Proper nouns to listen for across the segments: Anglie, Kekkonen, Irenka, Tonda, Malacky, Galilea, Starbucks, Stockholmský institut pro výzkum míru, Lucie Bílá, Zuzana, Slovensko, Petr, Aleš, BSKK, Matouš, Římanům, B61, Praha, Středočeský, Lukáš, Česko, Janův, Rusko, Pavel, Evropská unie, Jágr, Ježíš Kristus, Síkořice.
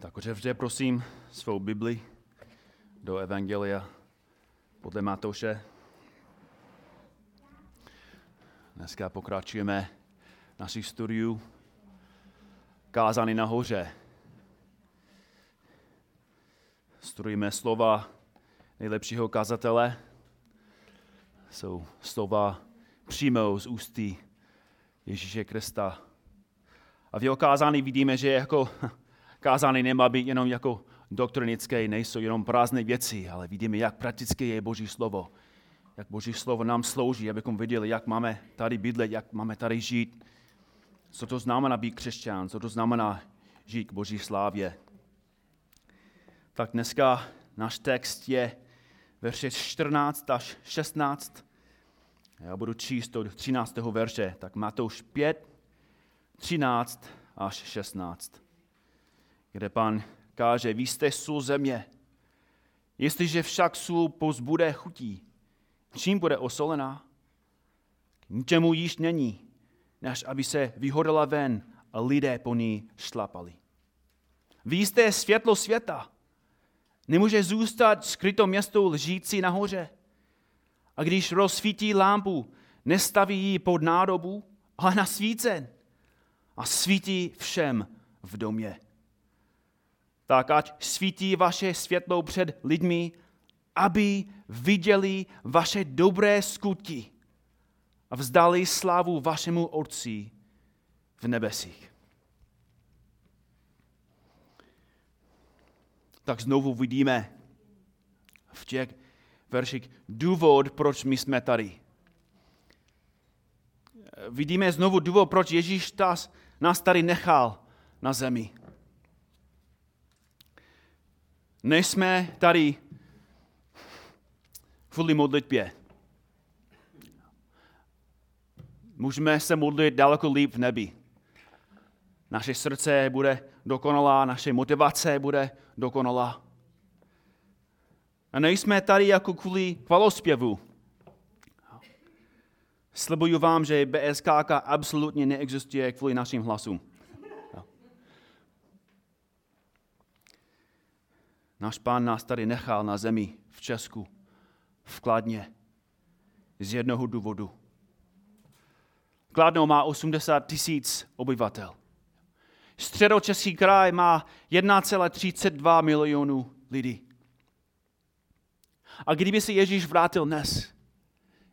Tak otevřete prosím svou Bibli do Evangelia podle Matouše. Dneska pokračujeme naši studiu Kázání nahoře. Studujeme slova nejlepšího kazatele. Jsou slova přímo z ústy Ježíše Krista. A v jeho kázání vidíme, že jako kázání nemá být jenom jako doktrinické, nejsou jenom prázdné věci, ale vidíme, jak praktické je Boží slovo. Jak Boží slovo nám slouží, abychom viděli, jak máme tady bydlet, jak máme tady žít. Co to znamená být křesťan, co to znamená žít k Boží slávě. Tak dneska náš text je verše 14 až 16. Já budu číst od 13. verše. Tak Matouš 5, 13 až 16. Kde Pán káže, vy jste sůl země. Jestliže však sůl pozbude chutí, čím bude osolená? K ničemu již není, než aby se vyhodila ven a lidé po ní šlapali. Vy jste světlo světa. Nemůže zůstat skryto město lžící nahoře. A když rozsvítí lampu, nestaví ji pod nádobu, ale na svícen. A svítí všem v domě. Tak ať svítí vaše světlo před lidmi, aby viděli vaše dobré skutky a vzdali slávu vašemu Otci v nebesích. Tak znovu vidíme v těch verších důvod, proč my jsme tady. Vidíme znovu důvod, proč Ježíš nás tady nechal na zemi. Nejsme tady kvůli modlitbě. Můžeme se modlit daleko líp v nebi. Naše srdce bude dokonalá, naše motivace bude dokonalá. A nejsme tady jako kvůli chvalospěvu. Slibuju vám, že BSKK absolutně neexistuje kvůli našim hlasům. Náš Pán nás tady nechal na zemi v Česku, v Kladně, z jednoho důvodu. Kladno má 80 000 obyvatel. Středočeský kraj má 1,32 milionu lidí. A kdyby se Ježíš vrátil dnes,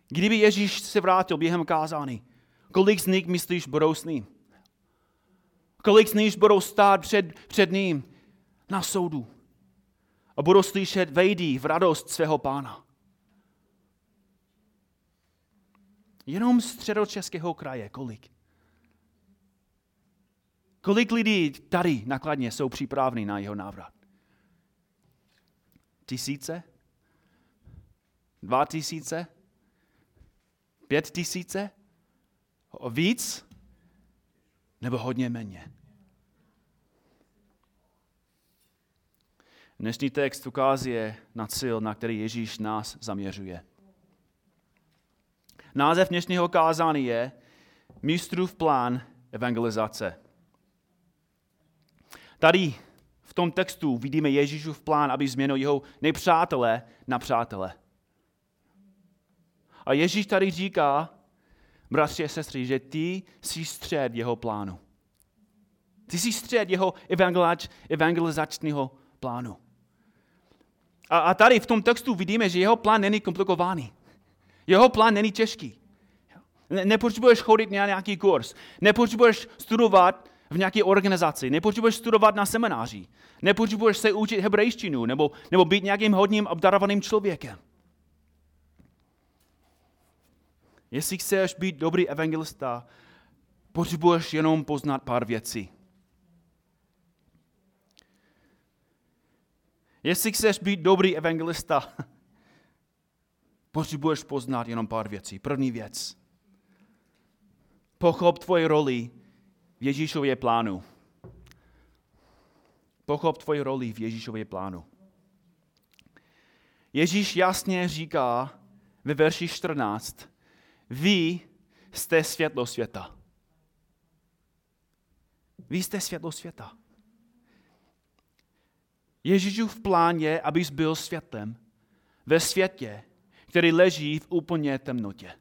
kdyby Ježíš se vrátil během kázání, kolik z nich myslíš budou s ním? Kolik z nich budou stát před ním na soudu? A budou slyšet vejdi v radost svého Pána. Jenom Středočeského kraje kolik? Kolik lidí tady na Kladně jsou připraveni na jeho návrat? 1000? 2000? 5000? Víc? Nebo hodně méně? Dnešní text ukazuje na cíl, na který Ježíš nás zaměřuje. Název dnešního kázání je Mistrův plán evangelizace. Tady v tom textu vidíme Ježíšův plán, aby změnil jeho nepřátele na přátele. A Ježíš tady říká, bratři a sestry, že ty jsi střed jeho plánu. Ty jsi střed jeho evangelizačního plánu. A tady v tom textu vidíme, že jeho plán není komplikovaný. Jeho plán není těžký. Nepotřebuješ chodit na nějaký kurz. Nepotřebuješ studovat v nějaké organizaci. Nepotřebuješ studovat na semináři. Nepotřebuješ se učit hebrejštinu nebo být nějakým hodným obdarovaným člověkem. Jestli chceš být dobrý evangelista, potřebuješ jenom poznat pár věcí. Jestli chceš být dobrý evangelista, potřebuješ poznat jenom pár věcí. První věc. Pochop tvoji roli v Ježíšově plánu. Pochop tvoji roli v Ježíšově plánu. Ježíš jasně říká ve verši 14, vy jste světlo světa. Vy jste světlo světa. Ježíšův plán je, abys byl světlem ve světě, který leží v úplné temnotě.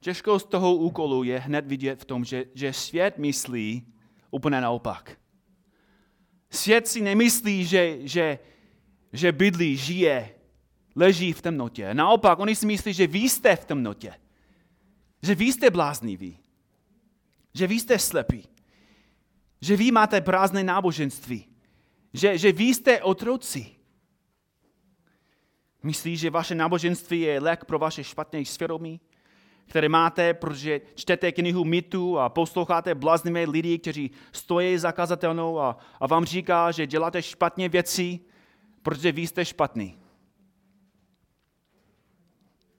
Těžkost toho úkolu je hned vidět v tom, že svět myslí úplně naopak. Svět si nemyslí, že bydlí, žije, leží v temnotě. Naopak, oni si myslí, že vy jste v temnotě. Že vy jste blázniví. Že vy jste slepí. Že vy máte prázdné náboženství. Že vy jste otroci. Myslí, že vaše náboženství je lék pro vaše špatné svědomí, které máte, protože čtete knihu mytů a posloucháte bláznivé lidi, kteří stojí za kazatelnou a vám říká, že děláte špatné věci, protože vy jste špatný.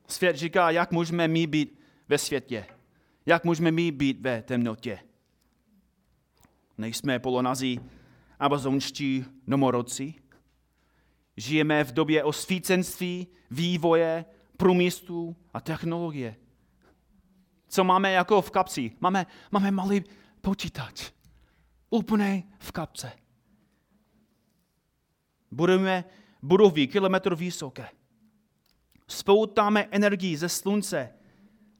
Svět říká, jak můžeme my být ve světě? Jak můžeme my být ve temnotě? Nejsme polonazí amazonští domorodci. Žijeme v době osvícenství, vývoje, průmyslu a technologie. Co máme jako v kapsi? Máme malý počítač. Úplně v kapse. Budeme budovy kilometr vysoké. Spoutáme energii ze slunce,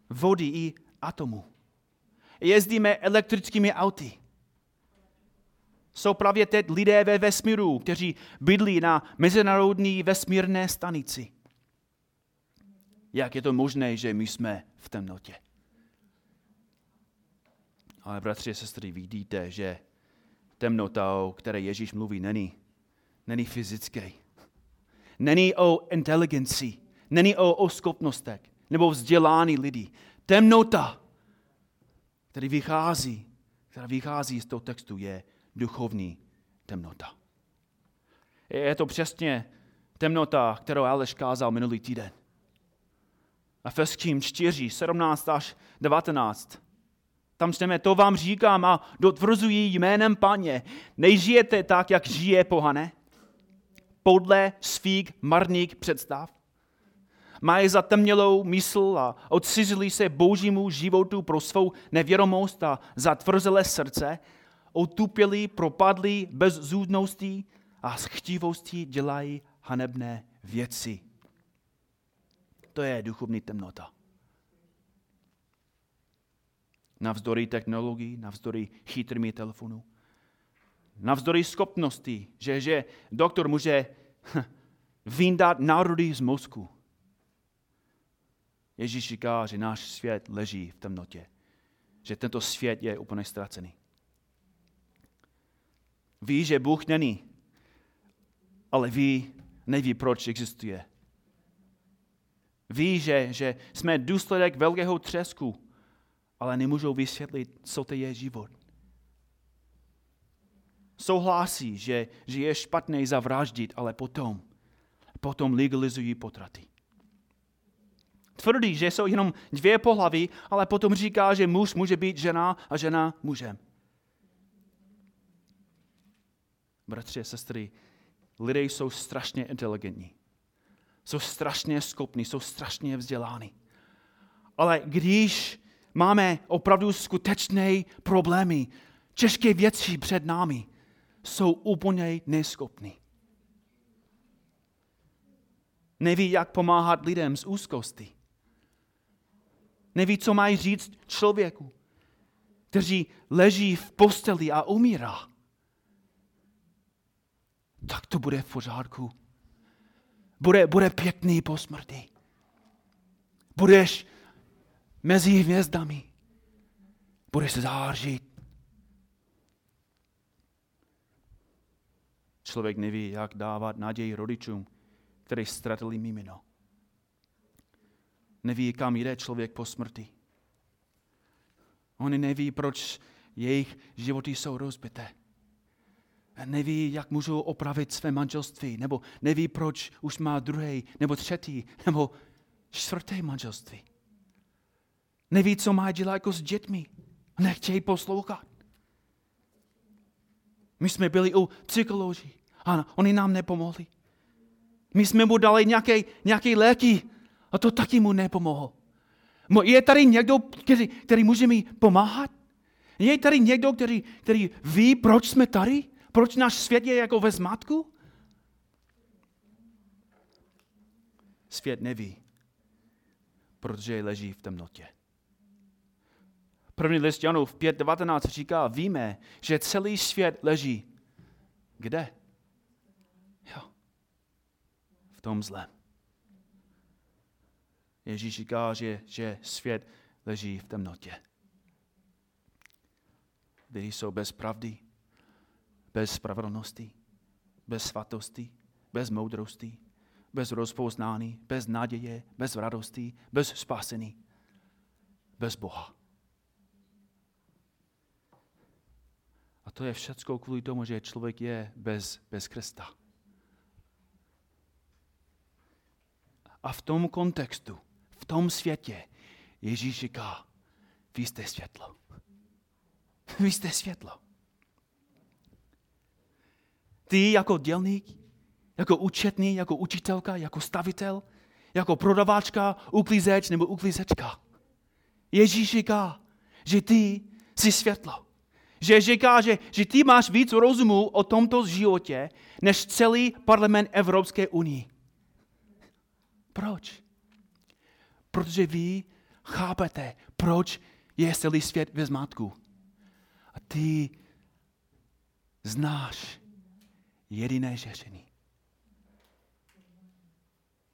vody i atomu. Jezdíme elektrickými auty. Jsou právě teď lidé ve vesmíru, kteří bydlí na mezinárodní vesmírné stanici. Jak je to možné, že my jsme v temnotě? Ale bratři a sestry, vidíte, že temnota, o které Ježíš mluví, není fyzické. Není o inteligenci, není o schopnostech nebo vzdělání lidí. Temnota, která vychází z toho textu, je duchovní temnota. Je to přesně temnota, kterou Aleš kázal minulý týden. Efeským 4, 17 až 19. Tam čteme, to vám říkám a dotvrzuji jménem Paně. Nežijete tak, jak žije pohane, podle svých marných představ. Mají zatemnělou mysl a odcizili se božímu životu pro svou nevědomost a zatvrzelé srdce. Otupěli, propadli bez zůdností a s chtivostí dělají hanebné věci. To je duchovní temnota. Navzdory technologii, navzdory chytrým telefonu, navzdory schopnosti, že doktor může vyndat národy z mozku. Ježíš říká, že náš svět leží v temnotě, že tento svět je úplně ztracený. Ví, že Bůh není, ale neví, proč existuje. Ví, že jsme důsledek velkého třesku, ale nemůžou vysvětlit, co to je život. Souhlasí, že je špatné zavraždit, ale potom legalizují potraty. Tvrdí, že jsou jenom dvě pohlaví, ale potom říká, že muž může být žena a žena mužem. Bratři a sestry, lidé jsou strašně inteligentní. Jsou strašně schopní, jsou strašně vzděláni. Ale když máme opravdu skutečné problémy, těžké věci před námi, jsou úplně neschopní. Neví, jak pomáhat lidem z úzkosti. Neví, co mají říct člověku, který leží v posteli a umírá. Tak to bude v pořádku. Bude pěkný po smrti. Budeš mezi hvězdami. Budeš se zářit. Člověk neví, jak dávat naději rodičům, kteří ztratili mimino. Neví, kam jde člověk po smrti. Oni neví, proč jejich životy jsou rozbité. Neví, jak můžou opravit své manželství, nebo neví, proč už má druhý, nebo třetí, nebo čtvrté manželství. Neví, co má dělat jako s dětmi. Nechtějí poslouchat. My jsme byli u psychologů a oni nám nepomohli. My jsme mu dali nějaké léky a to taky mu nepomohlo. Je tady někdo, který může mi pomáhat? Je tady někdo, který ví, proč jsme tady? Proč náš svět je jako ve zmatku? Svět neví, protože leží v temnotě. První list Janův 5:19 říká, víme, že celý svět leží. Kde? Jo. V tom zle. Ježíš říká, že svět leží v temnotě. Lidé jsou bez pravdy, bez spravedlnosti, bez svatosti, bez moudrosti, bez rozpoznání, bez naděje, bez radosti, bez spásení, bez Boha. A to je všecko kvůli tomu, že člověk je bez Krista. A v tom kontextu, v tom světě, Ježíš říká, vy jste světlo. Vy jste světlo. Ty jako dělník, jako účetný, jako učitelka, jako stavitel, jako prodavačka, uklízeč nebo uklízečka. Ježíš říká, že ty jsi světlo. Že říká, že ty máš víc rozumu o tomto životě, než celý parlament Evropské unie. Proč? Protože vy chápete, proč je celý svět ve zmatku. A ty znáš jediné řešení.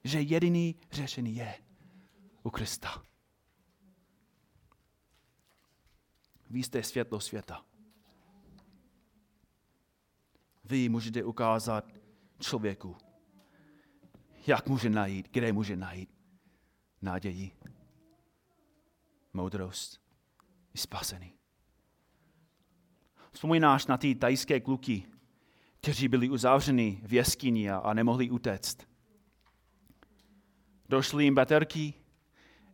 Že jediný řešení je u Krista. Vy jste světlo světa. Vy můžete ukázat člověku, jak může najít, kde může najít naději, moudrost i spasení. Vzpomínáš na ty tajské kluky, kteří byli uzavřeni v jeskyni a nemohli utéct. Došly jim baterky,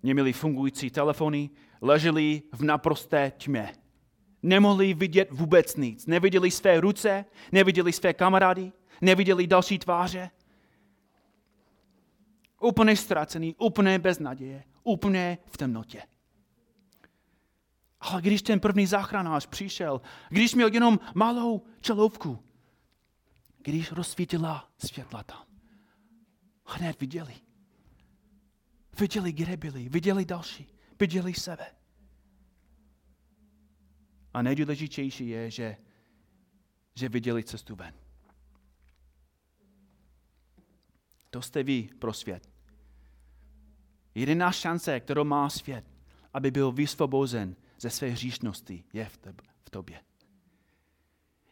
neměli fungující telefony, leželi v naprosté tmě. Nemohli vidět vůbec nic. Neviděli své ruce, neviděli své kamarády, neviděli další tváře. Úplně ztracený, úplně bez naděje, úplně v temnotě. Ale když ten první záchranář přišel, když měl jenom malou čelovku, když rozsvítila světla tam, hned viděli. Viděli, kde byli, viděli další, viděli sebe. A nejdůležitější je, že viděli cestu ven. To jste vy pro svět. Jediná šance, kterou má svět, aby byl vysvobozen ze své hříšnosti, je v tobě.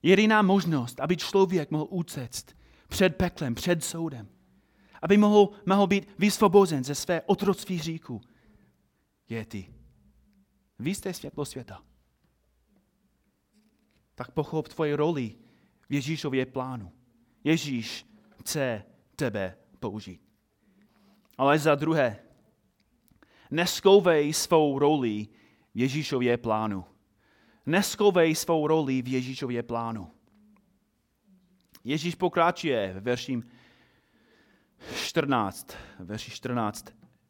Jediná možnost, aby člověk mohl utéct před peklem, před soudem, aby mohl být vysvobozen ze své otroctví hříchu, je ty. Vy jste světlo světa. Tak pochop tvoji roli v Ježíšově plánu. Ježíš chce tebe použít. Ale za druhé, neskouvej svou roli v Ježíšově plánu. Neskouvej svou roli v Ježíšově plánu. Ježíš pokračuje v verši 14.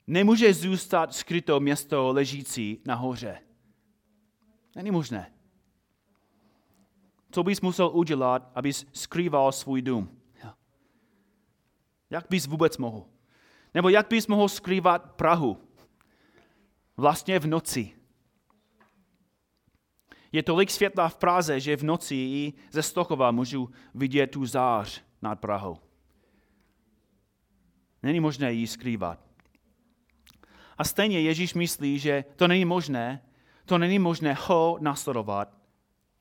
Nemůže zůstat skryto město ležící nahoře. Není možné. Co bys musel udělat, abys skrýval svůj dům? Jak bys vůbec mohl? Nebo jak bys mohl skrývat Prahu? Vlastně v noci. Je tolik světla v Praze, že v noci i ze Stokova můžu vidět tu zář nad Prahou. Není možné ji skrývat. A stejně Ježíš myslí, že to není možné ho následovat,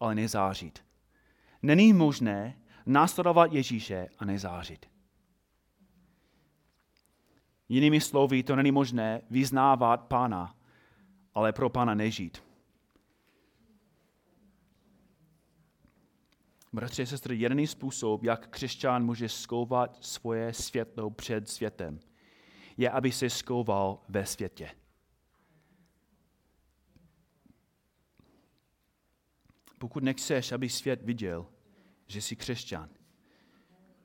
ale nezářit. Není možné následovat Ježíše a nezářit. Jinými slovy, to není možné vyznávat Pána, ale pro Pána nežít. Bratři a sestry, jediný způsob, jak křesťan může skouvat svoje světlo před světem, je, aby se skouval ve světě. Pokud nechceš, aby svět viděl, že jsi křesťan,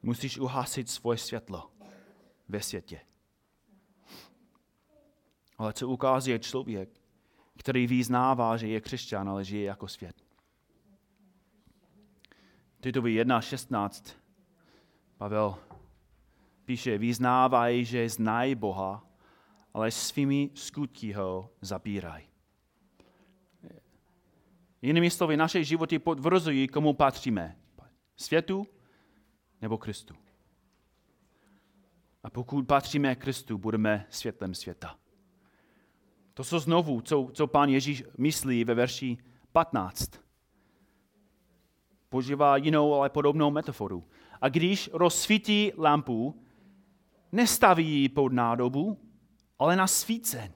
musíš uhasit svoje světlo ve světě. Ale co ukazuje člověk, který vyznává, že je křesťan, ale žije jako svět. Tituly 1.16. Pavel píše, vyznávají, že znají Boha, ale svými skutky ho zapírají. Jinými slovy, naše životy potvrzují, komu patříme. Světu nebo Kristu. A pokud patříme Kristu, budeme světlem světa. To jsou znovu, co pán Ježíš myslí ve verši 15. Používá jinou, ale podobnou metaforu. A když rozsvítí lampu, nestaví ji pod nádobu, ale na svícen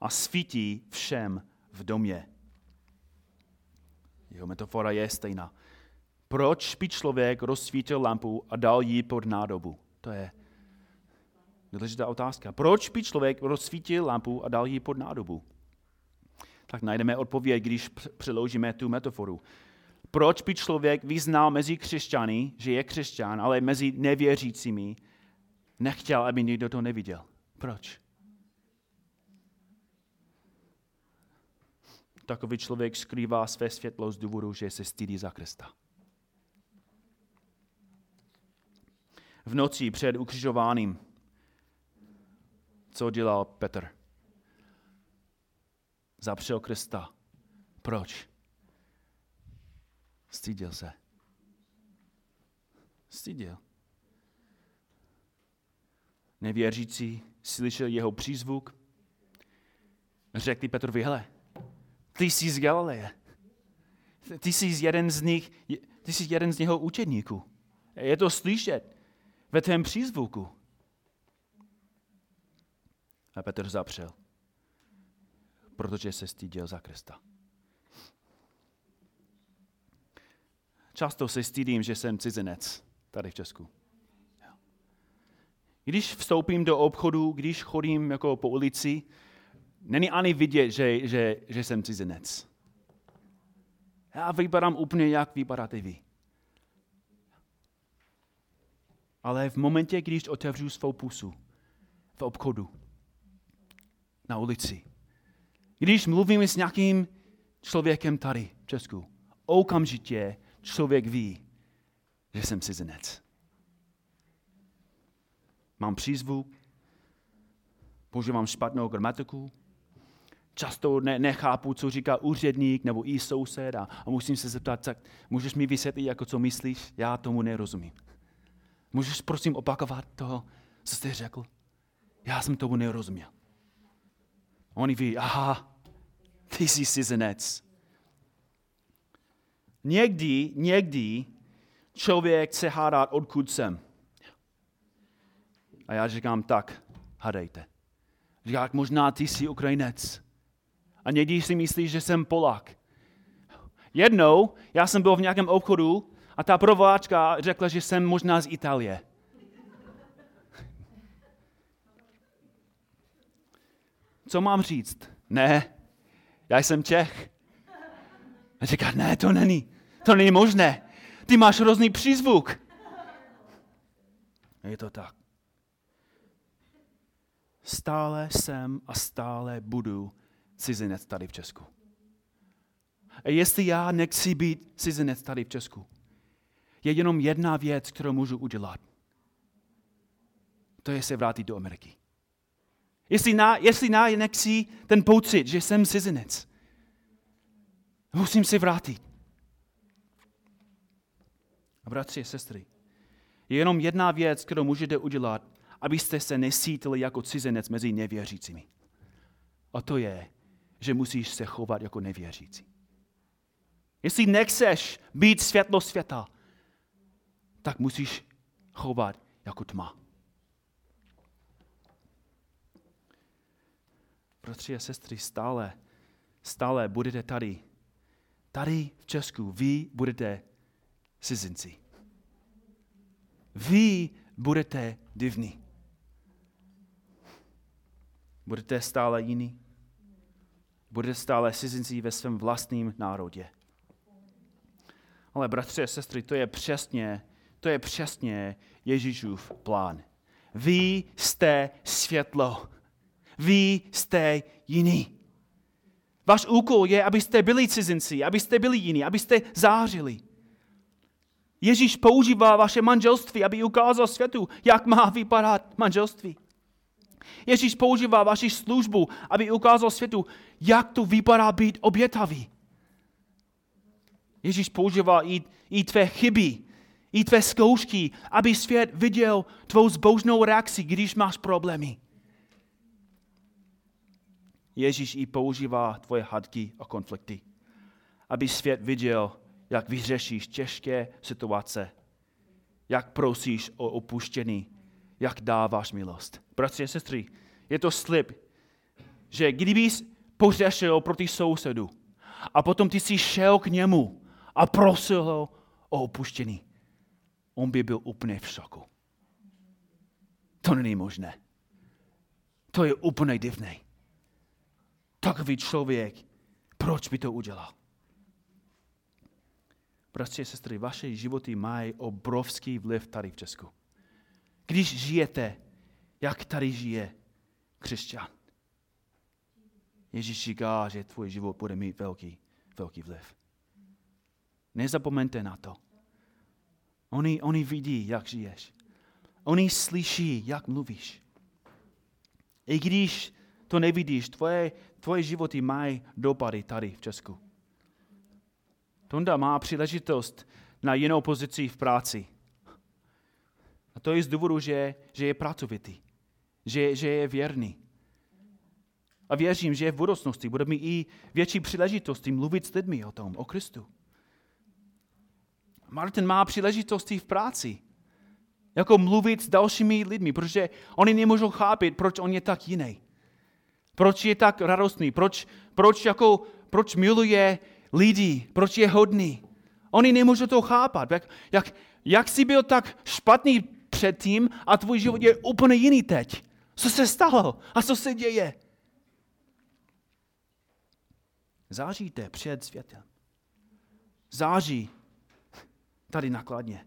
a svítí všem v domě. Jeho metafora je stejná. Proč by člověk rozsvítil lampu a dal ji pod nádobu? To je důležitá otázka. Proč by člověk rozsvítil lampu a dal ji pod nádobu? Tak najdeme odpověď, když přeložíme tu metaforu. Proč by člověk vyznal mezi křesťany, že je křesťan, ale mezi nevěřícími nechtěl, aby nikdo to neviděl? Proč? Takový člověk skrývá své světlo z důvodu, že se stydí za Krista. V noci před ukřižováním, co dělal Petr? Zapřel Krista. Proč? Styděl se. Styděl. Nevěřící slyšel jeho přízvuk. Řekli Petrovi, hele, ty jsi z Galileje. Ty jsi jeden z nich, ty jsi jeden z jeho učedníků. Je to slyšet ve tvém přízvuku. A Petr zapřel, protože se styděl za Krista. Často se stydím, že jsem cizinec tady v Česku. Když vstoupím do obchodu, když chodím jako po ulici, není ani vidět, že jsem cizinec. Já vypadám úplně, jak vypadáte vy. Ale v momentě, když otevřu svou pusu v obchodu, na ulici, když mluvím s nějakým člověkem tady v Česku, okamžitě člověk ví, že jsem cizinec. Mám přízvuk, používám špatnou gramatiku, často nechápu, co říká úředník nebo i soused a musím se zeptat, tak můžeš mi vysvětlit, jako co myslíš? Já tomu nerozumím. Můžeš prosím opakovat toho, co jste řekl? Já jsem tomu nerozuměl. Oni ví, aha, ty jsi cizinec. Někdy člověk se hádá, odkud jsem. A já říkám, tak, hádejte. Říkám, možná ty jsi Ukrajinec. A někdy si myslíš, že jsem Polák. Jednou já jsem byl v nějakém obchodu a ta prováčka řekla, že jsem možná z Itálie. Co mám říct? Ne, já jsem Čech. A říká, ne, to není možné. Ty máš hrozný přízvuk. Je to tak. Stále jsem a stále budu cizinec tady v Česku. A jestli já nechci být cizinec tady v Česku, je jenom jedna věc, kterou můžu udělat. To je se vrátit do Ameriky. Jestli nechci ten pocit, že jsem cizinec, musím se vrátit. Bratři a sestry, je jenom jedna věc, kterou můžete udělat, abyste se nesítili jako cizinec mezi nevěřícími. A to je, že musíš se chovat jako nevěřící. Jestli nechceš být světlo světa, tak musíš chovat jako tma. Bratři a sestry, stále budete tady. Tady v Česku vy budete cizinci. Vy budete divní. Budete stále jiní. Budete stále cizinci ve svém vlastním národě. Ale bratři a sestry, to je přesně Ježíšův plán. Vy jste světlo. Vy jste jiní. Váš úkol je, abyste byli cizinci, abyste byli jiní, abyste zářili. Ježíš používá vaše manželství, aby ukázal světu, jak má vypadat manželství. Ježíš používá vaši službu, aby ukázal světu, jak to vypadá být obětavý. Ježíš používá i tvé chyby, i tvé zkoušky, aby svět viděl tvou zbožnou reakci, když máš problémy. Ježíš i používá tvoje hádky a konflikty, aby svět viděl, jak vyřešíš těžké situace, jak prosíš o opuštění, jak dáváš milost. Bratři a sestry, je to slib, že kdybys pořešil proti sousedu a potom ty jsi šel k němu a prosil ho o opuštění, on by byl úplně v šoku. To není možné. To je úplně divné. Takový člověk, proč by to udělal? Bratři a sestry, vaše životy mají obrovský vliv tady v Česku. Když žijete, jak tady žije křesťan. Ježíš říká, že tvůj život bude mít velký vliv. Nezapomeňte na to. Oni vidí, jak žiješ. Oni slyší, jak mluvíš. I když to nevidíš, tvoje životy mají dopady tady v Česku. Tonda má příležitost na jinou pozici v práci. A to je z důvodu, že je pracovitý, že je věrný. A věřím, že v budoucnosti bude mít i větší příležitosti mluvit s lidmi o tom, o Kristu. Martin má příležitosti v práci, jako mluvit s dalšími lidmi, protože oni nemůžou chápit, proč on je tak jiný. Proč je tak radostný, proč miluje lidi, proč je hodný. Oni nemůžou to chápat, jak jsi byl tak špatný předtím a tvůj život je úplně jiný teď. Co se stalo a co se děje? Záříte před světem. Září tady na Kladně.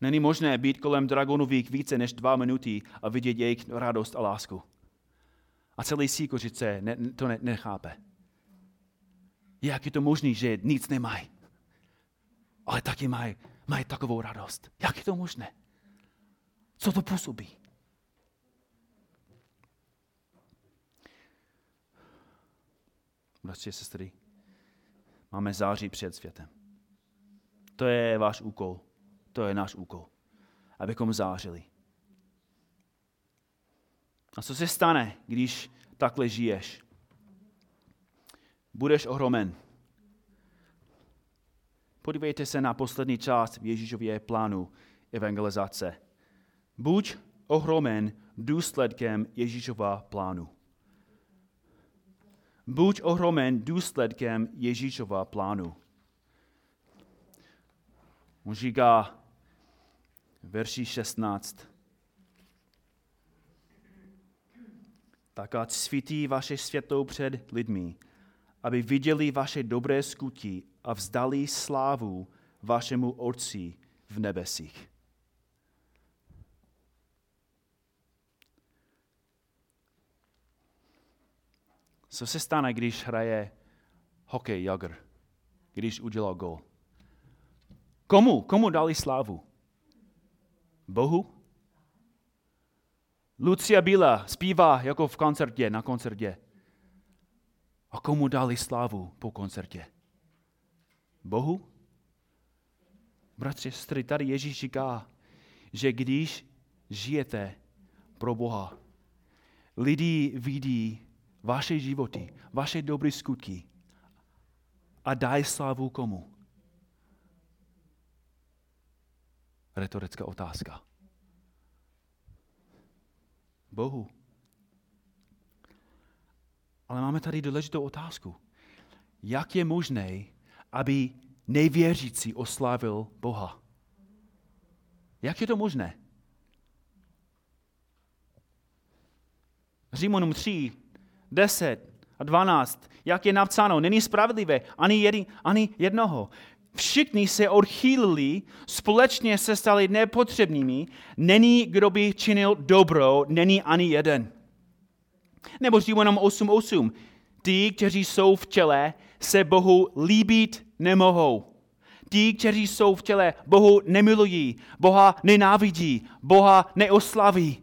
Není možné být kolem dragonových více než 2 minuty a vidět jejich radost a lásku. A celý Síkořice to nechápe. Jak je to možné, že nic nemají? Ale taky mají takovou radost. Jak je to možné? Co to působí? Bratři a sestry, máme zářit před světem. To je váš úkol. To je náš úkol. Abychom zářili. A co se stane, když takhle žiješ? Budeš ohromen. Podívejte se na poslední část v Ježíšově plánu evangelizace. Buď ohromen důsledkem Ježíšova plánu. Buď ohromen důsledkem Ježíšova plánu. On říká verši 16. Tak ať svítí vaše světlo před lidmi, aby viděli vaše dobré skutky a vzdali slávu vašemu Otci v nebesích. Co se stane, když hraje hokej Jágr, když udělal gól? Komu dali slávu? Bohu? Lucie Bílá zpívá jako v koncertě, na koncertě. A komu dali slávu po koncertě? Bohu? Bratři, sestry, tady Ježíš říká, že když žijete pro Boha, lidi vidí vaše životy, vaše dobré skutky a dají slávu komu? Retorická otázka. Bohu. Ale máme tady důležitou otázku. Jak je možné, aby nevěřící oslavil Boha? Jak je to možné? Římanům 3, 10 a 12. Jak je napsáno, není spravedlivé ani jednoho. Všichni se odchýlili, společně se stali nepotřebnými, není kdo by činil dobro, není ani jeden. Nebo Římanům 8.8. Ti, kteří jsou v těle, se Bohu líbit nemohou. Ti, kteří jsou v těle, Bohu nemilují, Boha nenávidí, Boha neoslaví.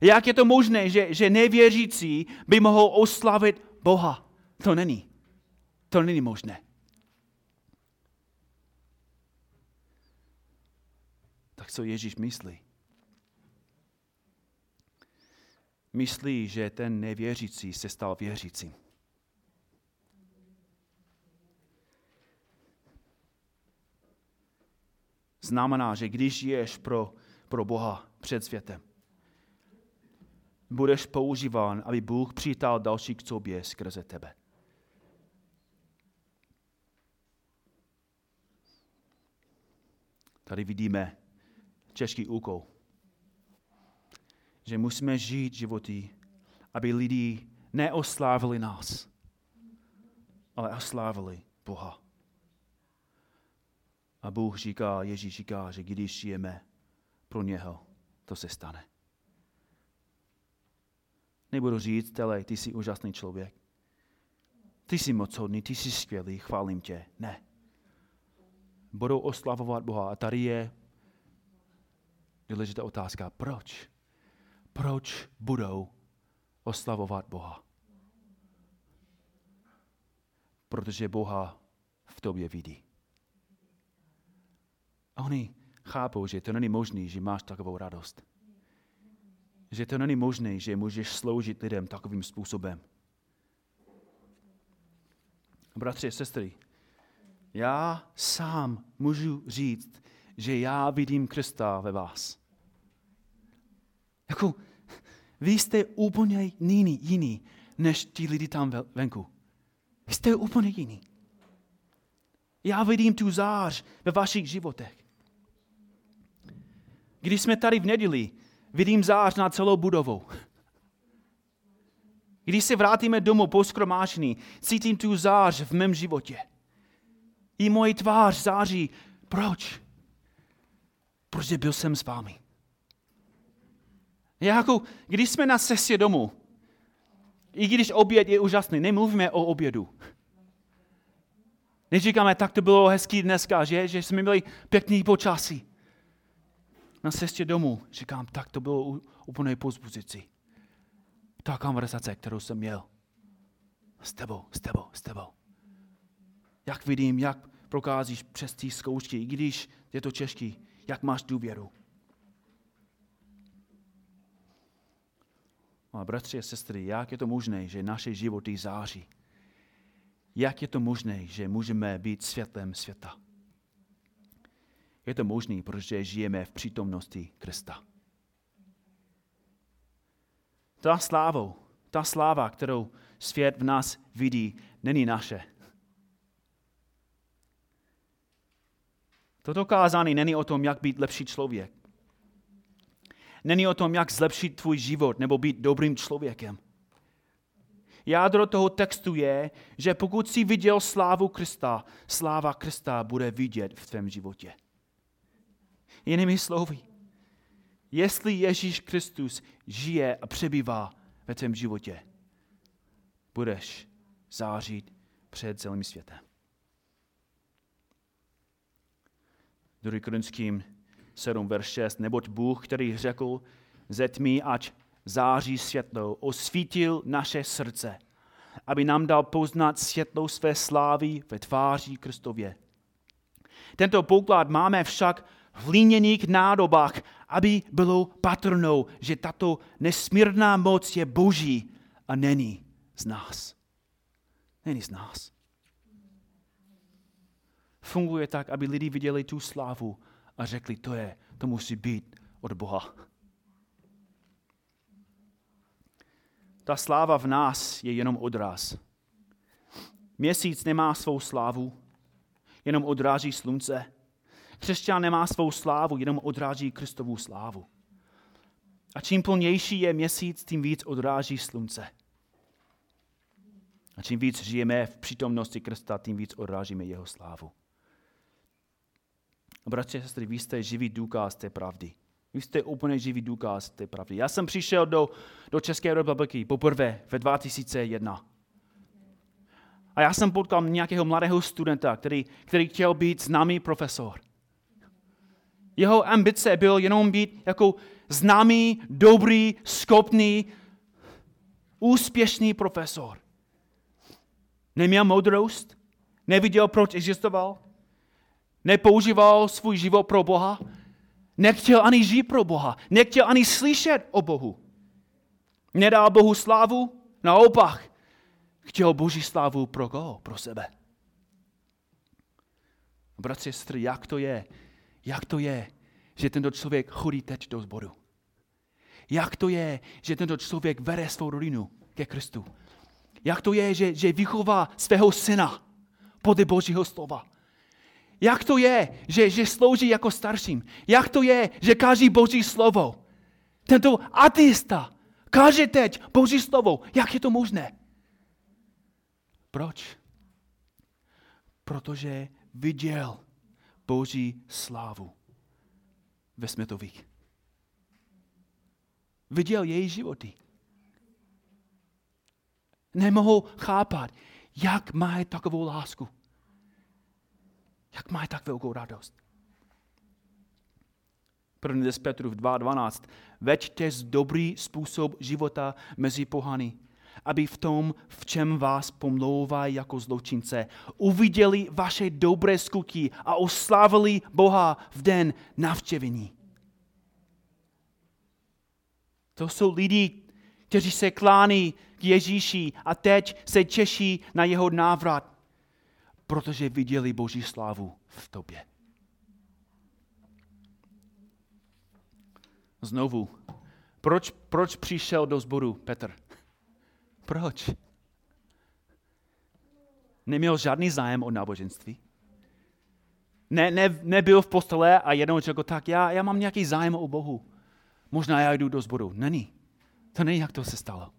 Jak je to možné, že nevěřící by mohou oslavit Boha? To není možné. Tak co Ježíš myslí? Myslí, že ten nevěřící se stal věřícím. Znamená, že když ješ pro Boha před světem, budeš používán, aby Bůh přitáhl další k sobě skrze tebe. Tady vidíme český úkol, že musíme žít životy, aby lidi neoslávili nás, ale oslávili Boha. A Bůh říká, Ježíš říká, že když žijeme pro něho, to se stane. Nebudu říct, tele, ty jsi úžasný člověk, ty jsi moc hodný, ty jsi skvělý, chválím tě. Ne. Budou oslavovat Boha. A tady je důležitá otázka. Proč? Proč budou oslavovat Boha? Protože Boha v tobě vidí. A oni chápou, že to není možné, že máš takovou radost. Že to není možné, že můžeš sloužit lidem takovým způsobem. Bratři, sestry, já sám můžu říct, že já vidím Krista ve vás. Jako, vy jste úplně jiný než ti lidi tam venku. Vy jste úplně jiný. Já vidím tu zář ve vašich životech. Když jsme tady v neděli, vidím zář na celou budovou. Když se vrátíme domů po shromáždění, cítím tu zář v mém životě. I moje tvář září. Proč? Protože byl jsem s vámi. Jako, když jsme na cestě domů, i když oběd je úžasný, nemluvíme o obědu. Neříkáme, tak to bylo hezký dneska, že jsme měli pěkný počasí. Na cestě domů říkám, tak to bylo úplně povzbuzující. Ta konverzace, kterou jsem měl. S tebou. Jak vidím, jak prokázíš přes ty zkoušky, i když je to těžké, jak máš důvěru. A bratři a sestry, jak je to možné, že naše životy září? Jak je to možné, že můžeme být světlem světa? Je to možné, protože žijeme v přítomnosti Krista. Ta sláva, kterou svět v nás vidí, není naše. Toto kázání není o tom, jak být lepší člověk. Není o tom, jak zlepšit tvůj život nebo být dobrým člověkem. Jádro toho textu je, že pokud jsi viděl slávu Krista, sláva Krista bude vidět v tvém životě. Jinými slovy, jestli Ježíš Kristus žije a přebývá ve tvém životě, budeš zářit před celým světem. 2. Korinským 7, verš 6. Neboť Bůh, který řekl ze tmy, ať září světlo, osvítil naše srdce, aby nám dal poznat světlo své slávy ve tváři Kristově. Tento poklad máme však v hliněných nádobách, aby bylo patrnou, že tato nesmírná moc je Boží a není z nás. Funguje tak, aby lidi viděli tu slávu a řekli, to musí být od Boha. Ta sláva v nás je jenom odraz. Měsíc nemá svou slávu, jenom odráží slunce. Křesťan nemá svou slávu, jenom odráží Kristovu slávu. A čím plnější je měsíc, tím víc odráží slunce. A čím víc žijeme v přítomnosti Krista, tím víc odrážíme jeho slávu. Bratře a sestry, vy jste živý důkaz té pravdy. Vy jste úplně živý důkaz té pravdy. Já jsem přišel do České republiky poprvé ve 2001. A já jsem potkal nějakého mladého studenta, který chtěl být známý profesor. Jeho ambice byl jenom být jako známý, dobrý, schopný, úspěšný profesor. Neměl moudrost, neviděl, proč existoval, nepoužíval svůj život pro Boha, nechtěl ani žít pro Boha, nechtěl ani slyšet o Bohu. Nedal Bohu slávu, naopak, chtěl Boží slávu pro koho? Pro sebe. Bratři a sestry, jak to je, že tento člověk chodí teď do sboru? Jak to je, že tento člověk vede svou rodinu ke Kristu? Jak to je, že vychová svého syna podle Božího slova? Jak to je, že slouží jako starším? Jak to je, že káží Boží slovo? Tento ateista káže teď Boží slovo. Jak je to možné? Proč? Protože viděl Boží slávu ve Smetových. Viděl její životy. Nemohou chápat, jak má takovou lásku. Jak má tak velkou radost. První list Petrův 2.12. Veďte z dobrý způsob života mezi pohany, aby v tom, v čem vás pomlouvají jako zločince, uviděli vaše dobré skutky a oslávili Boha v den navštěvení. To jsou lidi, kteří se klání k Ježíši a teď se těší na jeho návrat, protože viděli Boží slávu v tobě. Znovu, proč přišel do sboru Petr? Proč? Neměl žádný zájem o náboženství. Nebyl v postele a jednou řekl, tak já mám nějaký zájem o Bohu. Možná já jdu do sboru. Není. To není, jak to se stalo.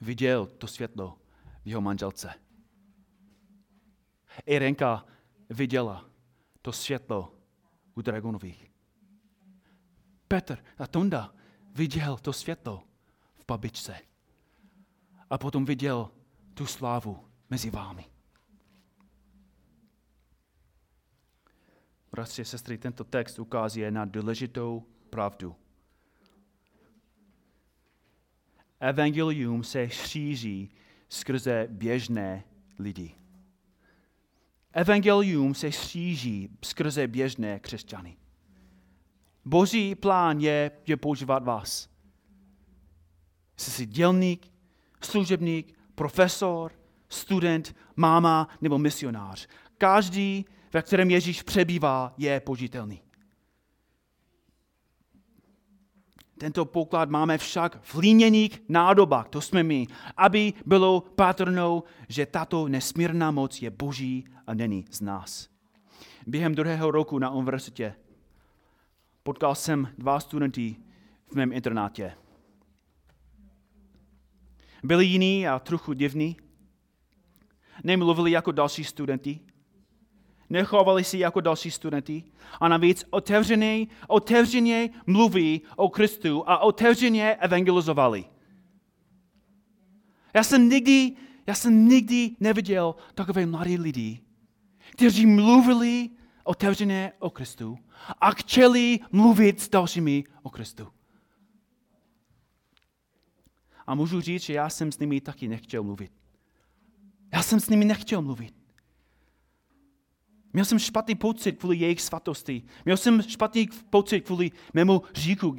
Viděl to světlo v jeho manželce. Irenka viděla to světlo u Dragonových. Petr a Tonda viděl to světlo v babičce. A potom viděl tu slávu mezi vámi. Bratři a sestry, tento text ukazuje na důležitou pravdu. Evangelium se šíří skrze běžné lidi. Evangelium se šíří skrze běžné křesťany. Boží plán je používat vás. Jsi dělník, služebník, profesor, student, máma nebo misionář. Každý, ve kterém Ježíš přebývá, je použitelný. Tento poklad máme však v hliněných nádobách, to jsme my, aby bylo patrnou, že tato nesmírná moc je Boží a není z nás. Během 2. roku na univerzitě potkal jsem 2 studenty v mém internátě. Byli jiní a trochu divní, nemluvili jako další studenti, nechovali si jako další studenti a navíc otevřeně mluví o Kristu a otevřeně evangelizovali. Já jsem nikdy neviděl takové mladé lidi, kteří mluvili otevřeně o Kristu a chtěli mluvit s dalšími o Kristu. A můžu říct, že já jsem s nimi taky nechtěl mluvit. Měl jsem špatný pocit kvůli jejich svatosti. Měl jsem špatný pocit kvůli mému říku,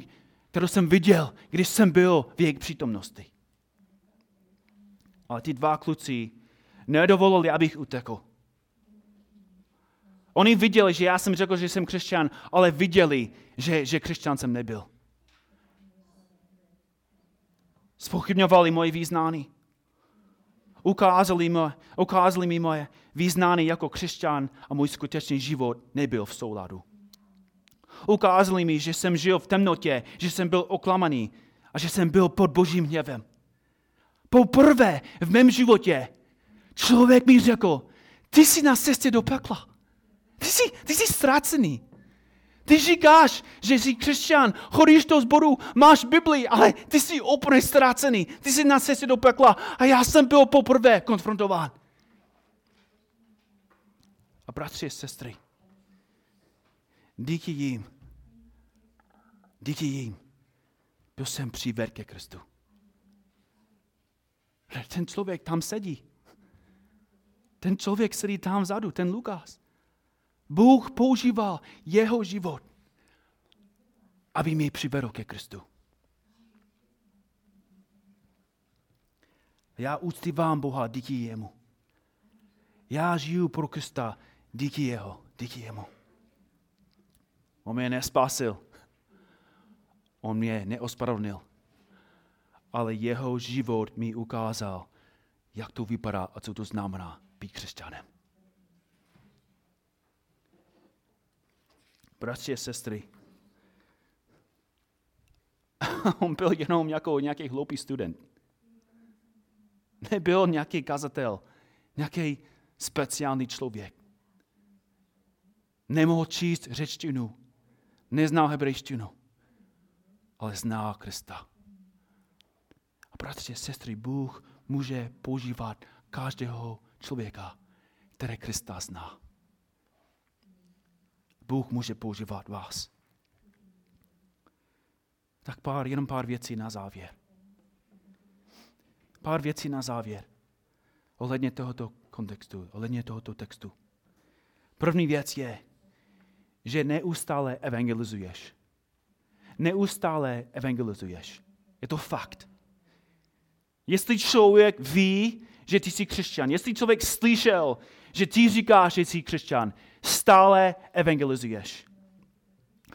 kterou jsem viděl, když jsem byl v jejich přítomnosti. Ale ty 2 kluci nedovolili, abych utekl. Oni viděli, že já jsem řekl, že jsem křesťan, ale viděli, že křesťan jsem nebyl. Zpochybňovali moje vyznání. Ukázali mi moje vyznání jako křesťan a můj skutečný život nebyl v souladu. Ukázali mi, že jsem žil v temnotě, že jsem byl oklamaný a že jsem byl pod Božím hněvem. Poprvé v mém životě člověk mi řekl, ty jsi na cestě do pekla. Ty jsi ztracený. Ty říkáš, že jsi křesťan, chodíš do sboru, máš Biblii, ale ty jsi úplně ztracený, ty jsi na cestě do pekla a já jsem byl poprvé konfrontován. A bratři a sestry, díky jim, byl jsem přiveden ke Kristu. Ten člověk tam sedí. Ten člověk sedí tam vzadu, ten Lukáš. Bůh používal jeho život, aby mě přivedl ke Kristu. Já uctívám Boha díky jemu. Já žiju pro Krista díky jemu. On mě nespasil. On mě neospravedlnil. Ale jeho život mi ukázal, jak to vypadá a co to znamená být křesťanem. Bratři a sestry, on byl jenom nějaký hloupý student. Nebyl nějaký kazatel, nějaký speciální člověk. Nemohl číst řečtinu, neznal hebrejštinu, ale znal Krista. A bratři a sestry, Bůh může používat každého člověka, který Krista zná. Bůh může používat vás. Tak jenom pár věcí na závěr. Pár věcí na závěr. Ohledně tohoto kontextu, ohledně tohoto textu. První věc je, že neustále evangelizuješ. Neustále evangelizuješ. Je to fakt. Jestli člověk ví, že ty jsi křesťan, jestli člověk slyšel, že ty říkáš, že jsi křesťan, stále evangelizuješ.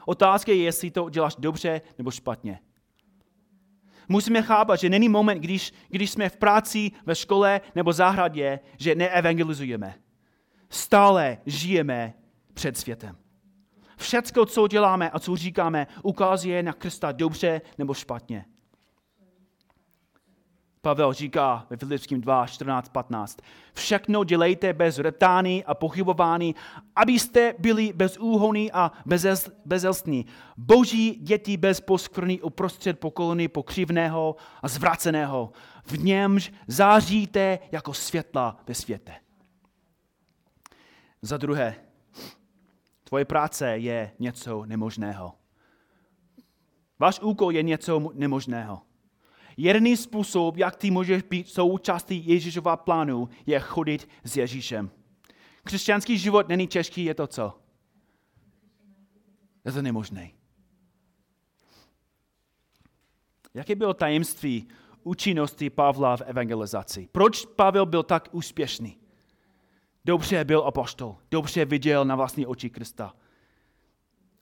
Otázka je, jestli to děláš dobře nebo špatně. Musíme chápat, že není moment, když jsme v práci, ve škole nebo zahradě, že neevangelizujeme. Stále žijeme před světem. Všecko, co děláme a co říkáme, ukazuje na Krista dobře nebo špatně. Pavel říká ve Filipským 2, 14, 15. Všechno dělejte bez reptání a pochybování, abyste byli bezúhonní a bezelstní. Boží děti bez poskvrny uprostřed pokolení pokřivného a zvraceného. V němž záříte jako světla ve světě. Za druhé, tvoje práce je něco nemožného. Váš úkol je něco nemožného. Jediný způsob, jak ty můžeš být součástí Ježíšova plánu, je chodit s Ježíšem. Křesťanský život není těžký, je to co? Je to nemožné. Jaké bylo tajemství účinnosti Pavla v evangelizaci? Proč Pavel byl tak úspěšný? Dobře byl apoštol, dobře viděl na vlastní oči Krista.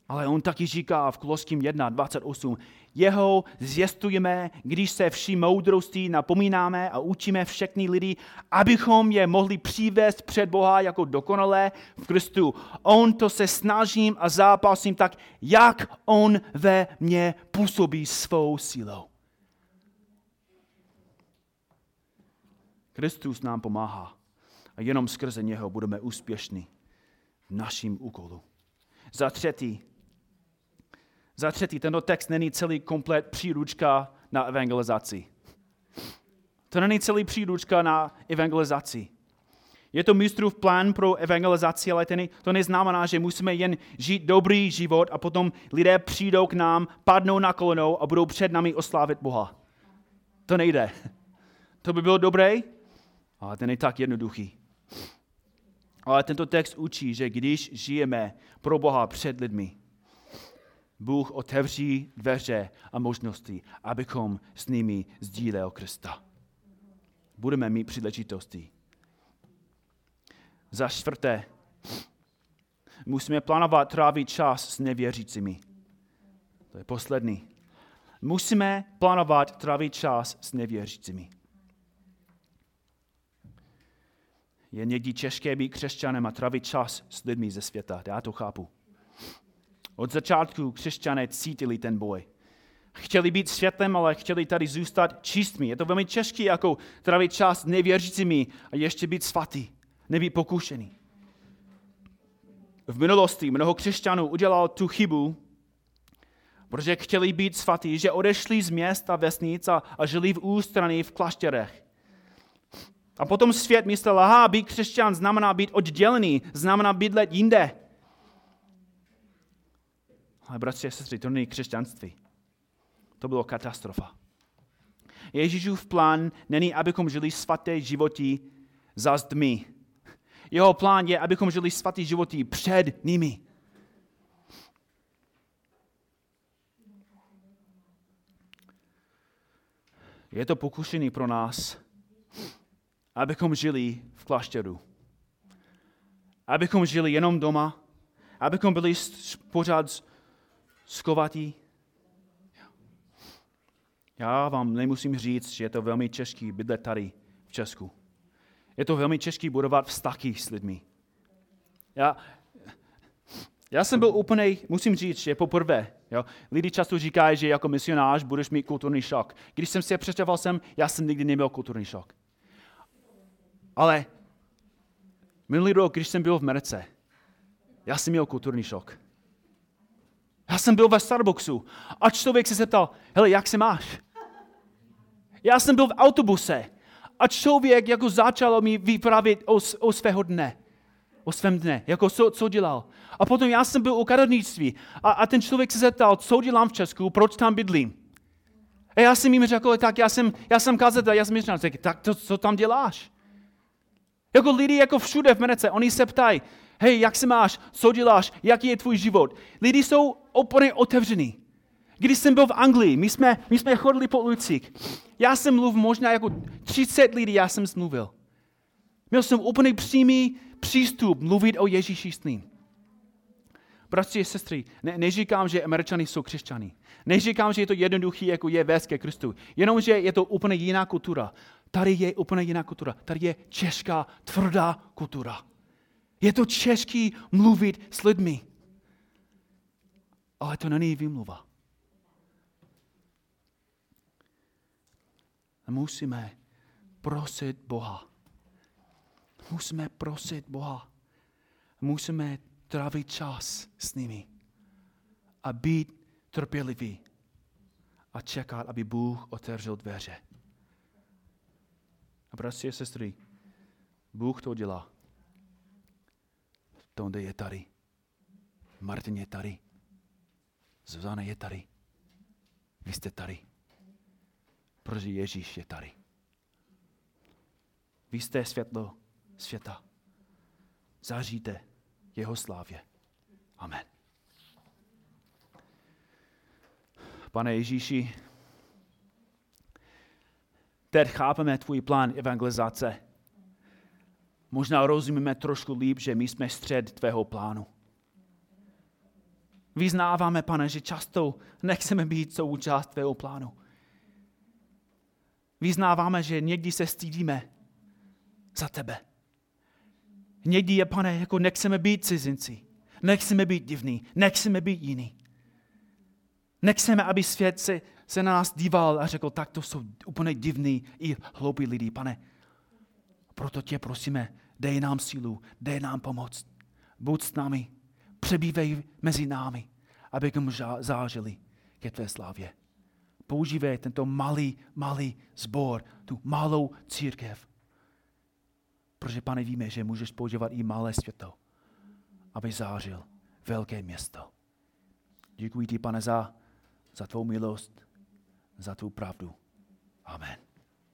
Ale on taky říká v Koloským 1, 28, jeho zvěstujeme, když se vší moudrostí napomínáme a učíme všechny lidi, abychom je mohli přivést před Boha jako dokonalé v Kristu. On to se snažím a zápasím tak, jak on ve mně působí svou sílou. Kristus nám pomáhá a jenom skrze něho budeme úspěšní v naším úkolu. Za třetí, tento text není celý komplet příručka na evangelizaci. To není celý příručka na evangelizaci. Je to mistrův plán pro evangelizaci, ale to neznamená, že musíme jen žít dobrý život a potom lidé přijdou k nám, padnou na kolenou a budou před námi oslávit Boha. To nejde. To by bylo dobré, ale to není tak jednoduchý. Ale tento text učí, že když žijeme pro Boha před lidmi, Bůh otevří dveře a možnosti, abychom s nimi sdíleli Krista. Budeme mít příležitosti. Za čtvrté, musíme plánovat trávit čas s nevěřícími. To je poslední. Musíme plánovat trávit čas s nevěřícími. Je někdy těžké být křesťanem a trávit čas s lidmi ze světa. Já to chápu. Od začátku křesťané cítili ten boj. Chtěli být světlem, ale chtěli tady zůstat čistými. Je to velmi těžké, jako trávit čas nevěřícími a ještě být svatý, nebýt pokušený. v minulosti mnoho křesťanů udělalo tu chybu, protože chtěli být svatí, že odešli z města vesnic a žili v ústraní v klášterech. A potom svět myslel, aha, být křesťan znamená být oddělený, znamená bydlet jinde. Ale bratři a sestry, to není křesťanství. To bylo katastrofa. Ježíšův plán není, abychom žili svaté životy za zdmi. Jeho plán je, abychom žili svatý životy před nimi. Je to pokušení pro nás, abychom žili v klášteru. Abychom žili jenom doma, abychom byli pořád skovatí. Já vám nemusím říct, že je to velmi těžké bydlet tady v Česku. Je to velmi těžké budovat vztahy s lidmi. Já jsem byl úplnej, musím říct, že poprvé. Jo, lidi často říkají, že jako misionář budeš mít kulturní šok. Když jsem se přestěhoval sem, já jsem nikdy neměl kulturní šok. Ale minulý rok, když jsem byl v Americe, já jsem měl kulturní šok. Já jsem byl ve Starbucksu a člověk se zeptal, hele, jak se máš? Já jsem byl v autobuse a člověk jako začal mi vyprávět o svého dne. O svém dne, jako co dělal. A potom já jsem byl u kadernictví a ten člověk se zeptal, co dělám v Česku, proč tam bydlím. A já jsem jim řekl, tak já jsem kazatel, já jsem měřil, tak to, co tam děláš? Jako lidi, jako všude v Americe, oni se ptají, hej, jak se máš, co děláš, jaký je tvůj život. Lidi jsou úplně otevřený. Když jsem byl v Anglii, my jsme chodili po ulicích. Já jsem mluvil možná jako 30 lidí, já jsem mluvil. Měl jsem úplně přímý přístup mluvit o Ježíši s ním. Bratři a sestry, neříkám, že Američané jsou křesťaní. Neříkám, že je to jednoduchý, jako je vést ke Kristu. Jenomže je to úplně jiná kultura. Tady je úplně jiná kultura. Tady je česká, tvrdá kultura. Je to těžké mluvit s lidmi. Ale to není výmluva. Musíme prosit Boha. Musíme prosit Boha. Musíme trávit čas s nimi. A být trpělivý. A čekat, aby Bůh otevřel dveře. A bratři a sestry, Bůh to dělá. Tonde je tady. Martin je tady. Zuzana je tady. Vy jste tady. Protože Ježíš je tady. Vy jste světlo světa. Záříte jeho slávě. Amen. Pane Ježíši, teď chápeme tvůj plán evangelizace. Možná rozumíme trošku líp, že my jsme střed tvého plánu. Vyznáváme, Pane, že často nechceme být součást tvého plánu. Vyznáváme, že někdy se stydíme za tebe. Někdy je, Pane, jako nechceme být cizinci, nechceme být divní, nechceme být jiný. Nechceme, aby svět se na nás díval a řekl, tak to jsou úplně divní i hloupí lidi, Pane. Proto tě prosíme, dej nám sílu, dej nám pomoc. Buď s námi, přebývej mezi námi, abychom zážili ke tvé slávě. Používej tento malý sbor, tu malou církev. Protože, Pane, víme, že můžeš používat i malé světlo, aby zářil velké město. Děkuji ti, Pane, za tvou milost, za tvou pravdu. Amen.